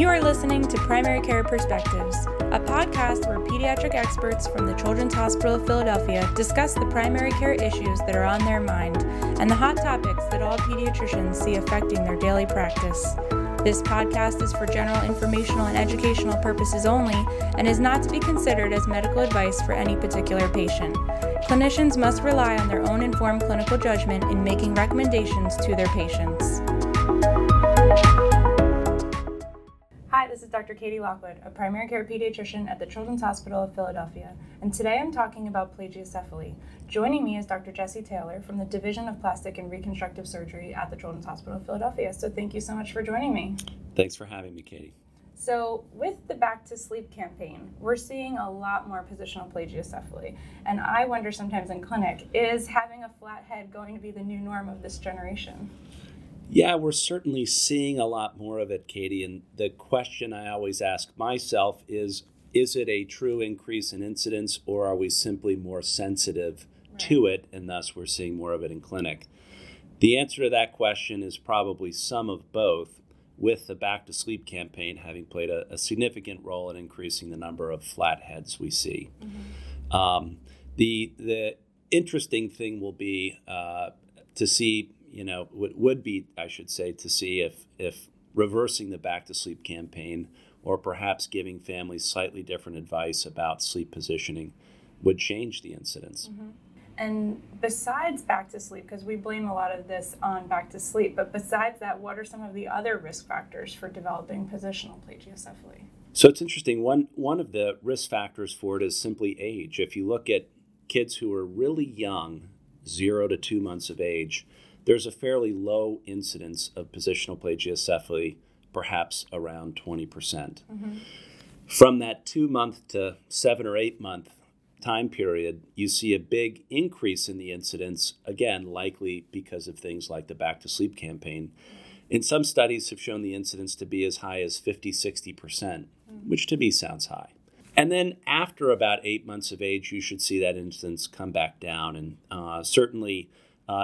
You are listening to Primary Care Perspectives, a podcast where pediatric experts from the Children's Hospital of Philadelphia discuss the primary care issues that are on their mind and the hot topics that all pediatricians see affecting their daily practice. This podcast is for general informational and educational purposes only and is not to be considered as medical advice for any particular patient. Clinicians must rely on their own informed clinical judgment in making recommendations to their patients. Hi, this is Dr. Katie Lockwood, a primary care pediatrician at the Children's Hospital of Philadelphia, and today I'm talking about plagiocephaly. Joining me is Dr. Jesse Taylor from the Division of Plastic and Reconstructive Surgery at the Children's Hospital of Philadelphia. So thank you so much for joining me. Thanks for having me, Katie. So with the Back to Sleep campaign, we're seeing a lot more positional plagiocephaly, and I wonder sometimes in clinic, is having a flat head going to be the new norm of this generation? Yeah, we're certainly seeing a lot more of it, Katie, and the question I always ask myself is it a true increase in incidence, or are we simply more sensitive to it, and thus we're seeing more of it in clinic? The answer to that question is probably some of both, with the Back to Sleep campaign having played a significant role in increasing the number of flat heads we see. Mm-hmm. The interesting thing will be to see, to see if reversing the Back to Sleep campaign or perhaps giving families slightly different advice about sleep positioning would change the incidence. Mm-hmm. And besides Back to Sleep, because we blame a lot of this on Back to Sleep, but besides that, what are some of the other risk factors for developing positional plagiocephaly? So it's interesting. One of the risk factors for it is simply age. If you look at kids who are really young, 0 to 2 months of age, there's a fairly low incidence of positional plagiocephaly, perhaps around 20%. Mm-hmm. From that 2-month to 7 or 8 month time period, you see a big increase in the incidence, again, likely because of things like the Back to Sleep campaign. And some studies have shown the incidence to be as high as 50, 60%, which to me sounds high. And then after about 8 months of age, you should see that incidence come back down. And certainly,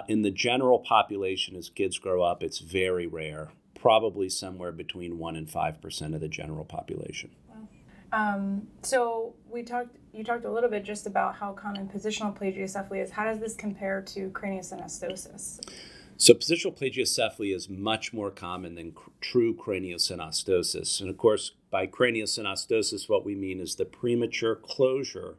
in the general population, as kids grow up, it's very rare, probably somewhere between 1 and 5% of the general population. Wow. You talked a little bit just about how common positional plagiocephaly is. How does this compare to craniosynostosis? So positional plagiocephaly is much more common than true craniosynostosis. And of course, by craniosynostosis, what we mean is the premature closure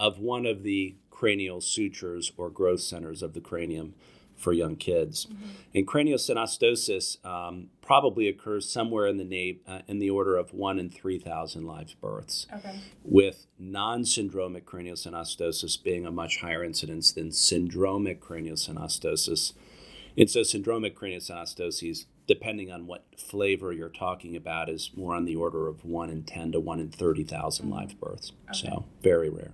of one of the cranial sutures or growth centers of the cranium for young kids. Mm-hmm. And craniosynostosis probably occurs somewhere in the order of 1 in 3,000 live births, with non-syndromic craniosynostosis being a much higher incidence than syndromic craniosynostosis. And so syndromic craniosynostosis, depending on what flavor you're talking about, is more on the order of 1 in 10 to 1 in 30,000 live births. Okay. So very rare.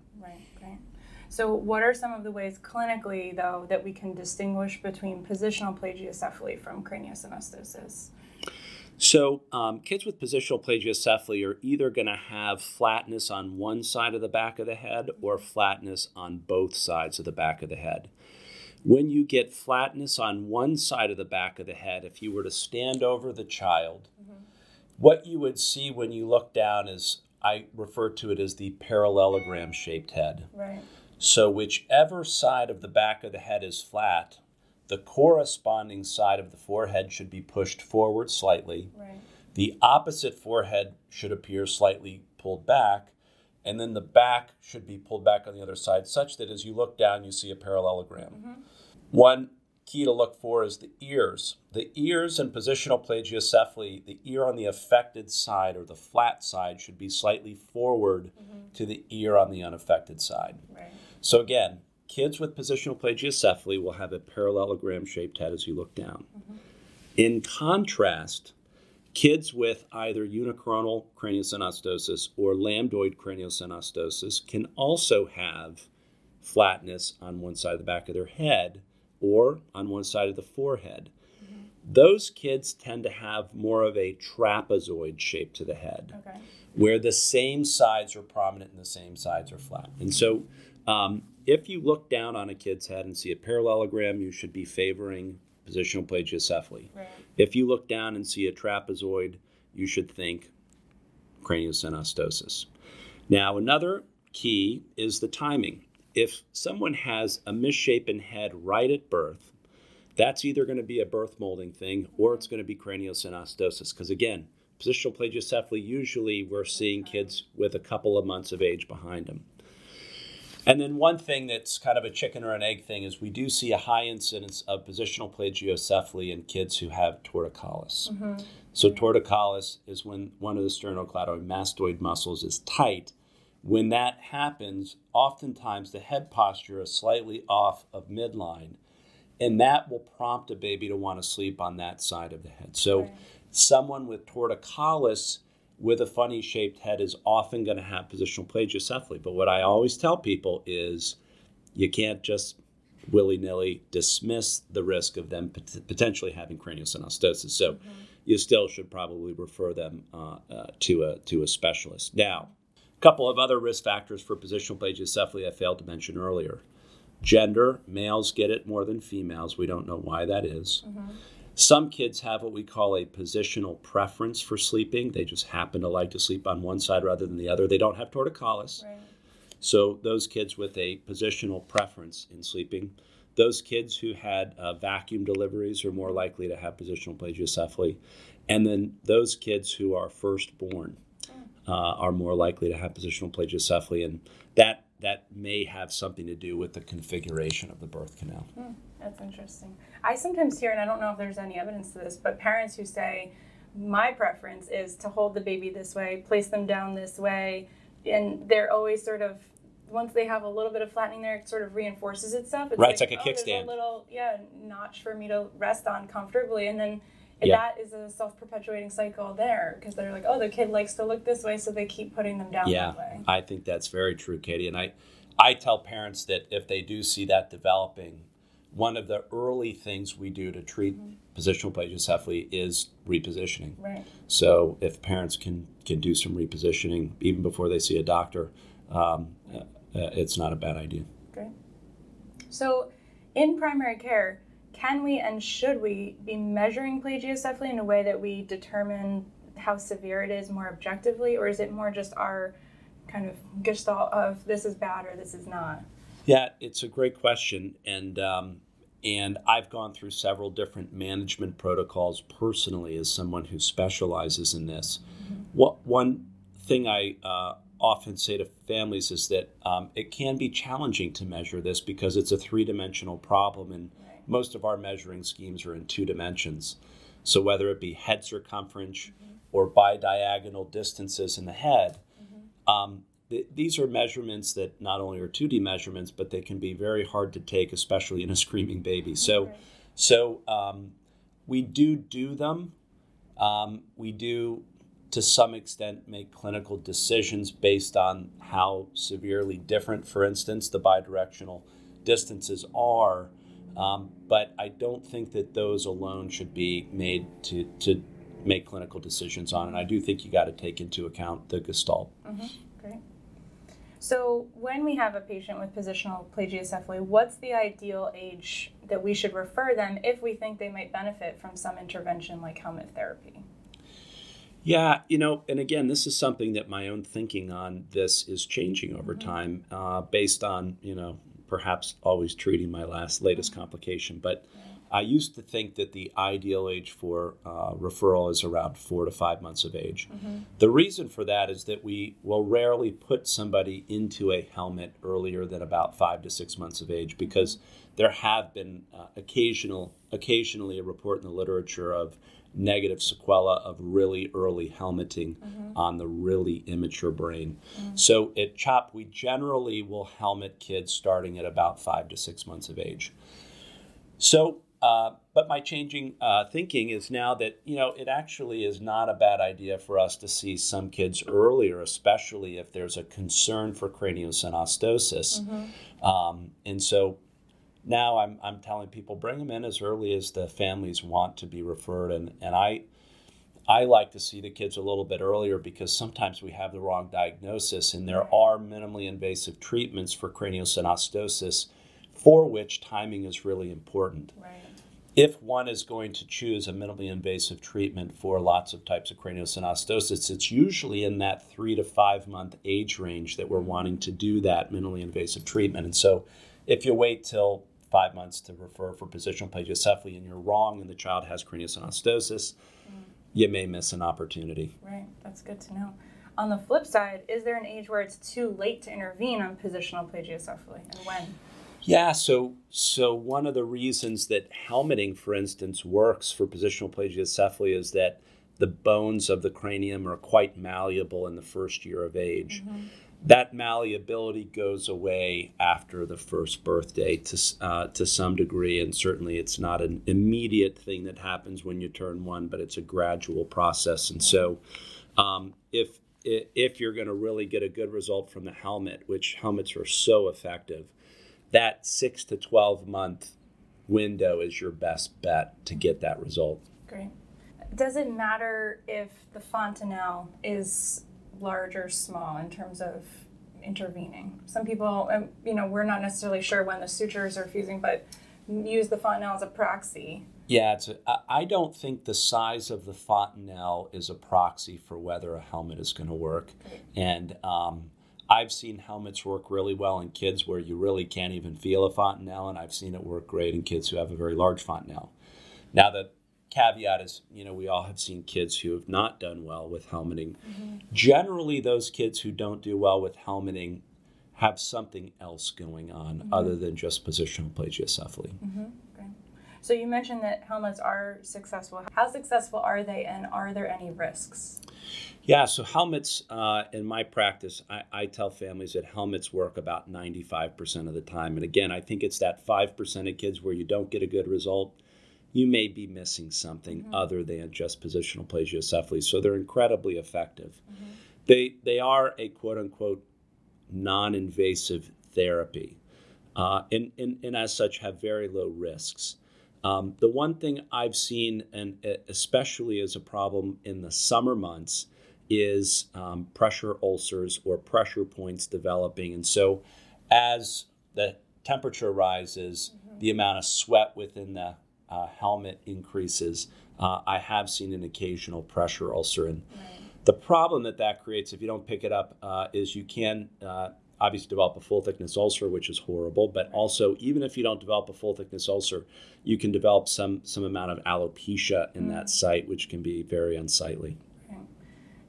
So what are some of the ways clinically, though, that we can distinguish between positional plagiocephaly from craniosynostosis? So kids with positional plagiocephaly are either going to have flatness on one side of the back of the head or flatness on both sides of the back of the head. When you get flatness on one side of the back of the head, if you were to stand over the child, what you would see when you look down is, I refer to it as the parallelogram-shaped head. Right. So whichever side of the back of the head is flat, the corresponding side of the forehead should be pushed forward slightly. Right. The opposite forehead should appear slightly pulled back, and then the back should be pulled back on the other side, such that as you look down, you see a parallelogram. Mm-hmm. One key to look for is the ears. The ears in positional plagiocephaly, the ear on the affected side or the flat side should be slightly forward to the ear on the unaffected side. Right. So again, kids with positional plagiocephaly will have a parallelogram-shaped head as you look down. Mm-hmm. In contrast, kids with either unicoronal craniosynostosis or lambdoid craniosynostosis can also have flatness on one side of the back of their head or on one side of the forehead. Mm-hmm. Those kids tend to have more of a trapezoid shape to the head, where the same sides are prominent and the same sides are flat. And so if you look down on a kid's head and see a parallelogram, you should be favoring positional plagiocephaly. Right. If you look down and see a trapezoid, you should think craniosynostosis. Now, another key is the timing. If someone has a misshapen head right at birth, that's either going to be a birth molding thing or it's going to be craniosynostosis. Because again, positional plagiocephaly, usually we're seeing kids with a couple of months of age behind them. And then one thing that's kind of a chicken or an egg thing is we do see a high incidence of positional plagiocephaly in kids who have torticollis. Mm-hmm. So torticollis is when one of the sternocleidomastoid muscles is tight. When that happens, oftentimes the head posture is slightly off of midline, and that will prompt a baby to want to sleep on that side of the head. So right. Someone with torticollis with a funny shaped head is often going to have positional plagiocephaly. But what I always tell people is you can't just willy-nilly dismiss the risk of them potentially having craniosynostosis. So mm-hmm. you still should probably refer them to a specialist. Now, couple of other risk factors for positional plagiocephaly I failed to mention earlier. Gender, males get it more than females. We don't know why that is. Mm-hmm. Some kids have what we call a positional preference for sleeping. They just happen to like to sleep on one side rather than the other. They don't have torticollis. Right. So those kids with a positional preference in sleeping, those kids who had vacuum deliveries are more likely to have positional plagiocephaly. And then those kids who are firstborn. Are more likely to have positional plagiocephaly, and that may have something to do with the configuration of the birth canal. That's interesting. I sometimes hear, and I don't know if there's any evidence to this, but parents who say, my preference is to hold the baby this way, place them down this way, and they're always sort of, once they have a little bit of flattening there, it sort of reinforces itself. It's right, like, it's like a kickstand. Notch for me to rest on comfortably, and then that is a self-perpetuating cycle there, because they're like, oh, the kid likes to look this way, so they keep putting them down that way. I think that's very true, Katie. And I tell parents that if they do see that developing, one of the early things we do to treat positional plagiocephaly is repositioning. Right. So if parents can do some repositioning even before they see a doctor, it's not a bad idea. Great. So in primary care, can we and should we be measuring plagiocephaly in a way that we determine how severe it is more objectively, or is it more just our kind of gestalt of this is bad or this is not? Yeah, it's a great question, and I've gone through several different management protocols personally as someone who specializes in this. Mm-hmm. One thing I often say to families is that it can be challenging to measure this because it's a three-dimensional problem, and most of our measuring schemes are in two dimensions. So whether it be head circumference or bidiagonal distances in the head, these are measurements that not only are 2D measurements, but they can be very hard to take, especially in a screaming baby. So we do them. We do, to some extent, make clinical decisions based on how severely different, for instance, the bidirectional distances are. But I don't think that those alone should be made to make clinical decisions on. And I do think you got to take into account the gestalt. Mm-hmm. Great. So when we have a patient with positional plagiocephaly, what's the ideal age that we should refer them if we think they might benefit from some intervention like helmet therapy? Yeah, and again, this is something that my own thinking on this is changing over time based on, perhaps always treating my latest complication. But I used to think that the ideal age for referral is around 4 to 5 months of age. Mm-hmm. The reason for that is that we will rarely put somebody into a helmet earlier than about 5 to 6 months of age, because there have been occasionally a report in the literature of negative sequelae of really early helmeting on the really immature brain. Mm-hmm. So at CHOP, we generally will helmet kids starting at about 5 to 6 months of age. So, but my changing thinking is now that, it actually is not a bad idea for us to see some kids earlier, especially if there's a concern for craniosynostosis. Mm-hmm. And so now I'm telling people, bring them in as early as the families want to be referred. And I like to see the kids a little bit earlier, because sometimes we have the wrong diagnosis, and there are minimally invasive treatments for craniosynostosis for which timing is really important. Right. if one is going to choose a minimally invasive treatment for lots of types of craniosynostosis, it's usually in that 3 to 5 month age range that we're wanting to do that minimally invasive treatment. And so if you wait till 5 months to refer for positional plagiocephaly and you're wrong and the child has craniosynostosis, you may miss an opportunity. Right, that's good to know. On the flip side, is there an age where it's too late to intervene on positional plagiocephaly, and when? Yeah, so one of the reasons that helmeting, for instance, works for positional plagiocephaly is that the bones of the cranium are quite malleable in the first year of age. Mm-hmm. That malleability goes away after the first birthday to some degree, and certainly it's not an immediate thing that happens when you turn one, but it's a gradual process. And so if you're going to really get a good result from the helmet, which helmets are so effective, that 6 to 12 month window is your best bet to get that result. Great. Does it matter if the fontanelle is large or small in terms of intervening? Some people, we're not necessarily sure when the sutures are fusing, but use the fontanelle as a proxy. Yeah, I don't think the size of the fontanelle is a proxy for whether a helmet is going to work. And I've seen helmets work really well in kids where you really can't even feel a fontanelle, and I've seen it work great in kids who have a very large fontanelle. Now, the caveat is, we all have seen kids who have not done well with helmeting. Mm-hmm. Generally, those kids who don't do well with helmeting have something else going on other than just positional plagiocephaly. Mm-hmm. Okay. So you mentioned that helmets are successful. How successful are they, and are there any risks? Yeah, so helmets, in my practice, I tell families that helmets work about 95% of the time. And again, I think it's that 5% of kids where you don't get a good result. You may be missing something other than just positional plagiocephaly. So they're incredibly effective. Mm-hmm. They are a quote-unquote non-invasive therapy, and as such have very low risks. The one thing I've seen, and especially as a problem in the summer months, is pressure ulcers or pressure points developing. And so as the temperature rises, the amount of sweat within the helmet increases. I have seen an occasional pressure ulcer. And the problem that creates, if you don't pick it up, is you can obviously develop a full-thickness ulcer, which is horrible. But also, even if you don't develop a full-thickness ulcer, you can develop some amount of alopecia in that site, which can be very unsightly.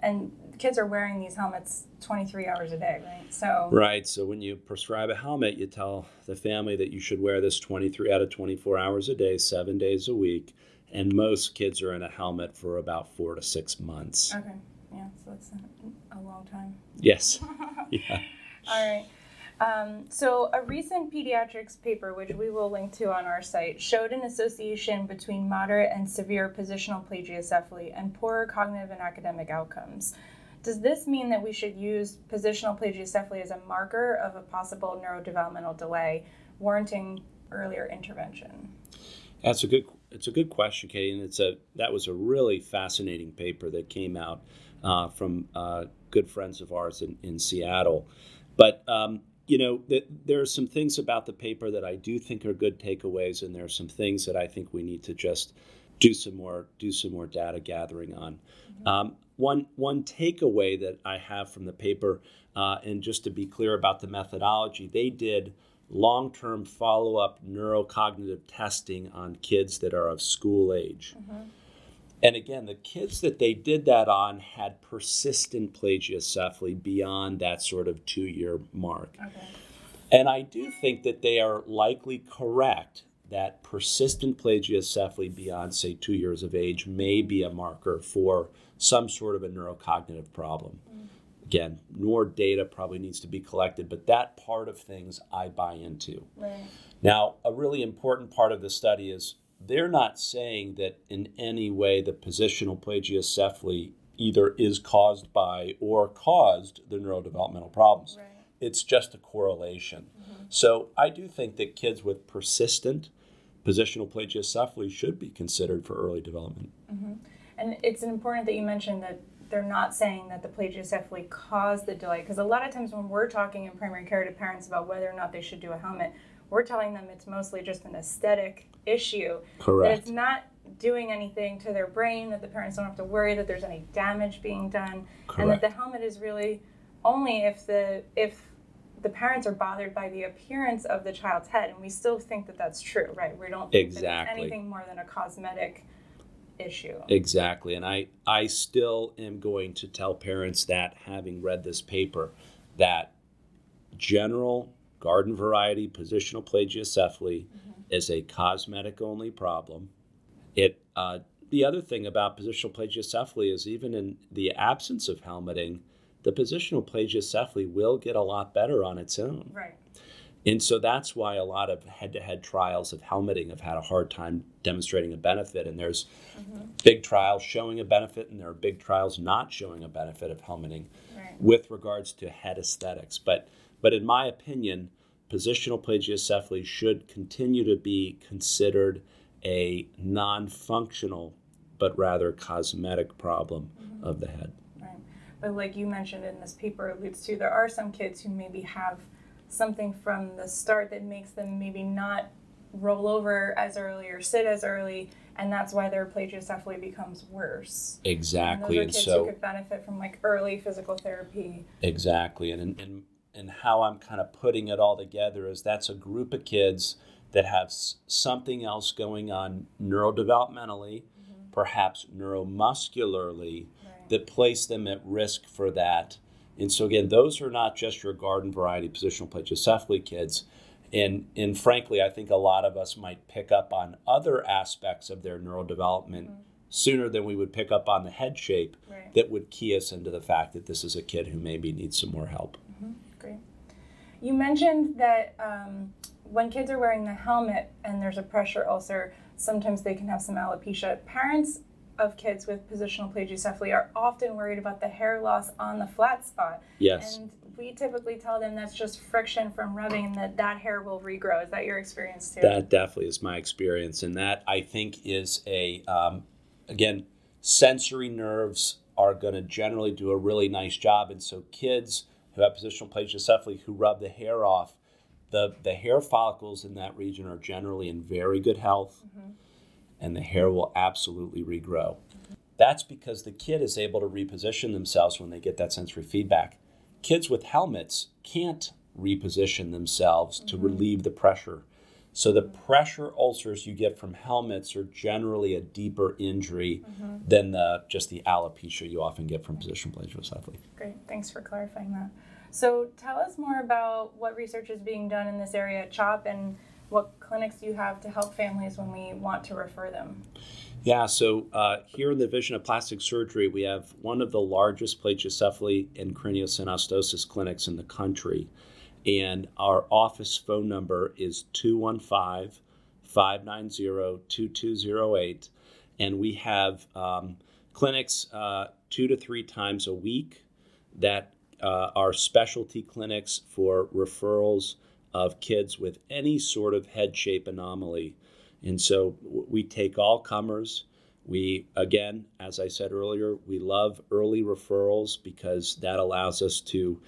And kids are wearing these helmets 23 hours a day, right? So when you prescribe a helmet, you tell the family that you should wear this 23 out of 24 hours a day, 7 days a week. And most kids are in a helmet for about 4 to 6 months. Okay. Yeah, so that's a long time. Yes. Yeah. All right. So a recent pediatrics paper, which we will link to on our site, showed an association between moderate and severe positional plagiocephaly and poorer cognitive and academic outcomes. Does this mean that we should use positional plagiocephaly as a marker of a possible neurodevelopmental delay, warranting earlier intervention? It's a good question, Katie, and that was a really fascinating paper that came out from good friends of ours in Seattle. But there are some things about the paper that I do think are good takeaways, and there are some things that I think we need to just do some more data gathering on. One takeaway that I have from the paper, and just to be clear about the methodology, they did long-term follow-up neurocognitive testing on kids that are of school age. Mm-hmm. And again, the kids that they did that on had persistent plagiocephaly beyond that sort of 2-year mark. Okay. And I do think that they are likely correct that persistent plagiocephaly beyond, say, 2 years of age may be a marker for some sort of a neurocognitive problem. Mm-hmm. Again, more data probably needs to be collected, but that part of things I buy into. Right. Now, a really important part of the study is they're not saying that in any way the positional plagiocephaly either is caused by or caused the neurodevelopmental problems. Right. It's just a correlation. Mm-hmm. So I do think that kids with persistent positional plagiocephaly should be considered for early development. Mm-hmm. And it's important that you mentioned that they're not saying that the plagiocephaly caused the delay, because a lot of times when we're talking in primary care to parents about whether or not they should do a helmet, we're telling them it's mostly just an aesthetic issue. Correct. That it's not doing anything to their brain, that the parents don't have to worry that there's any damage being done. Correct. And that the helmet is really only if the parents are bothered by the appearance of the child's head, and we still think that that's true, right? We don't think that it's anything more than a cosmetic issue. Exactly. And I still am going to tell parents that, having read this paper, that general garden variety positional plagiocephaly is a cosmetic only problem. The other thing about positional plagiocephaly is, even in the absence of helmeting, the positional plagiocephaly will get a lot better on its own. Right. And so that's why a lot of head-to-head trials of helmeting have had a hard time demonstrating a benefit. And there's big trials showing a benefit, and there are big trials not showing a benefit of helmeting with regards to head aesthetics. But in my opinion, positional plagiocephaly should continue to be considered a non-functional but rather cosmetic problem of the head. Right. But like you mentioned in this paper alludes to, there are some kids who maybe have something from the start that makes them maybe not roll over as early or sit as early, and that's why their plagiocephaly becomes worse. Exactly. And those are kids who could benefit from like early physical therapy. Exactly. And how I'm kind of putting it all together is that's a group of kids that have something else going on neurodevelopmentally, perhaps neuromuscularly, that place them at risk for that. And so again, those are not just your garden variety positional plagiocephaly kids. And frankly, I think a lot of us might pick up on other aspects of their neurodevelopment sooner than we would pick up on the head shape that would key us into the fact that this is a kid who maybe needs some more help. Great. You mentioned that when kids are wearing the helmet and there's a pressure ulcer, sometimes they can have some alopecia. Parents of kids with positional plagiocephaly are often worried about the hair loss on the flat spot. Yes. And we typically tell them that's just friction from rubbing, and that hair will regrow. Is that your experience too? That definitely is my experience. And that, I think, is a, again, sensory nerves are going to generally do a really nice job. And so kids who have positional plagiocephaly who rub the hair off, the hair follicles in that region are generally in very good health, and the hair will absolutely regrow. That's because the kid is able to reposition themselves when they get that sensory feedback. Kids with helmets can't reposition themselves to relieve the pressure. So the pressure ulcers you get from helmets are generally a deeper injury than just the alopecia you often get from positional plagiocephaly. Great, thanks for clarifying that. So tell us more about what research is being done in this area at CHOP and what clinics you have to help families when we want to refer them. Yeah, so here in the Division of Plastic Surgery, we have one of the largest plagiocephaly and craniosynostosis clinics in the country. And our office phone number is 215-590-2208. And we have clinics 2 to 3 times a week that are specialty clinics for referrals of kids with any sort of head shape anomaly. And so we take all comers. We, again, as I said earlier, we love early referrals because that allows us to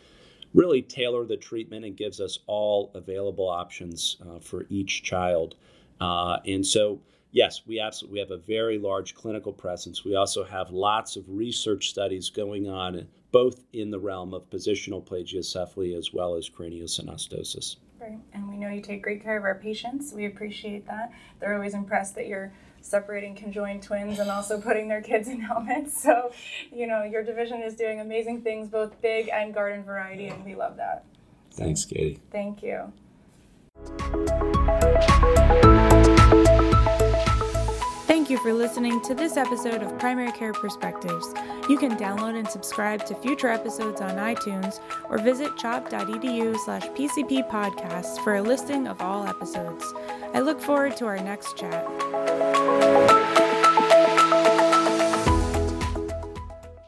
really tailor the treatment and gives us all available options for each child. And so, yes, we have a very large clinical presence. We also have lots of research studies going on, both in the realm of positional plagiocephaly as well as craniosynostosis. Right. And we know you take great care of our patients. We appreciate that. They're always impressed that you're separating conjoined twins and also putting their kids in helmets. So, you know, your division is doing amazing things, both big and garden variety, and we love that. So, thanks, Katie. Thank you. Thank you for listening to this episode of Primary Care Perspectives. You can download and subscribe to future episodes on iTunes or visit chop.edu/PCP podcasts for a listing of all episodes. I look forward to our next chat.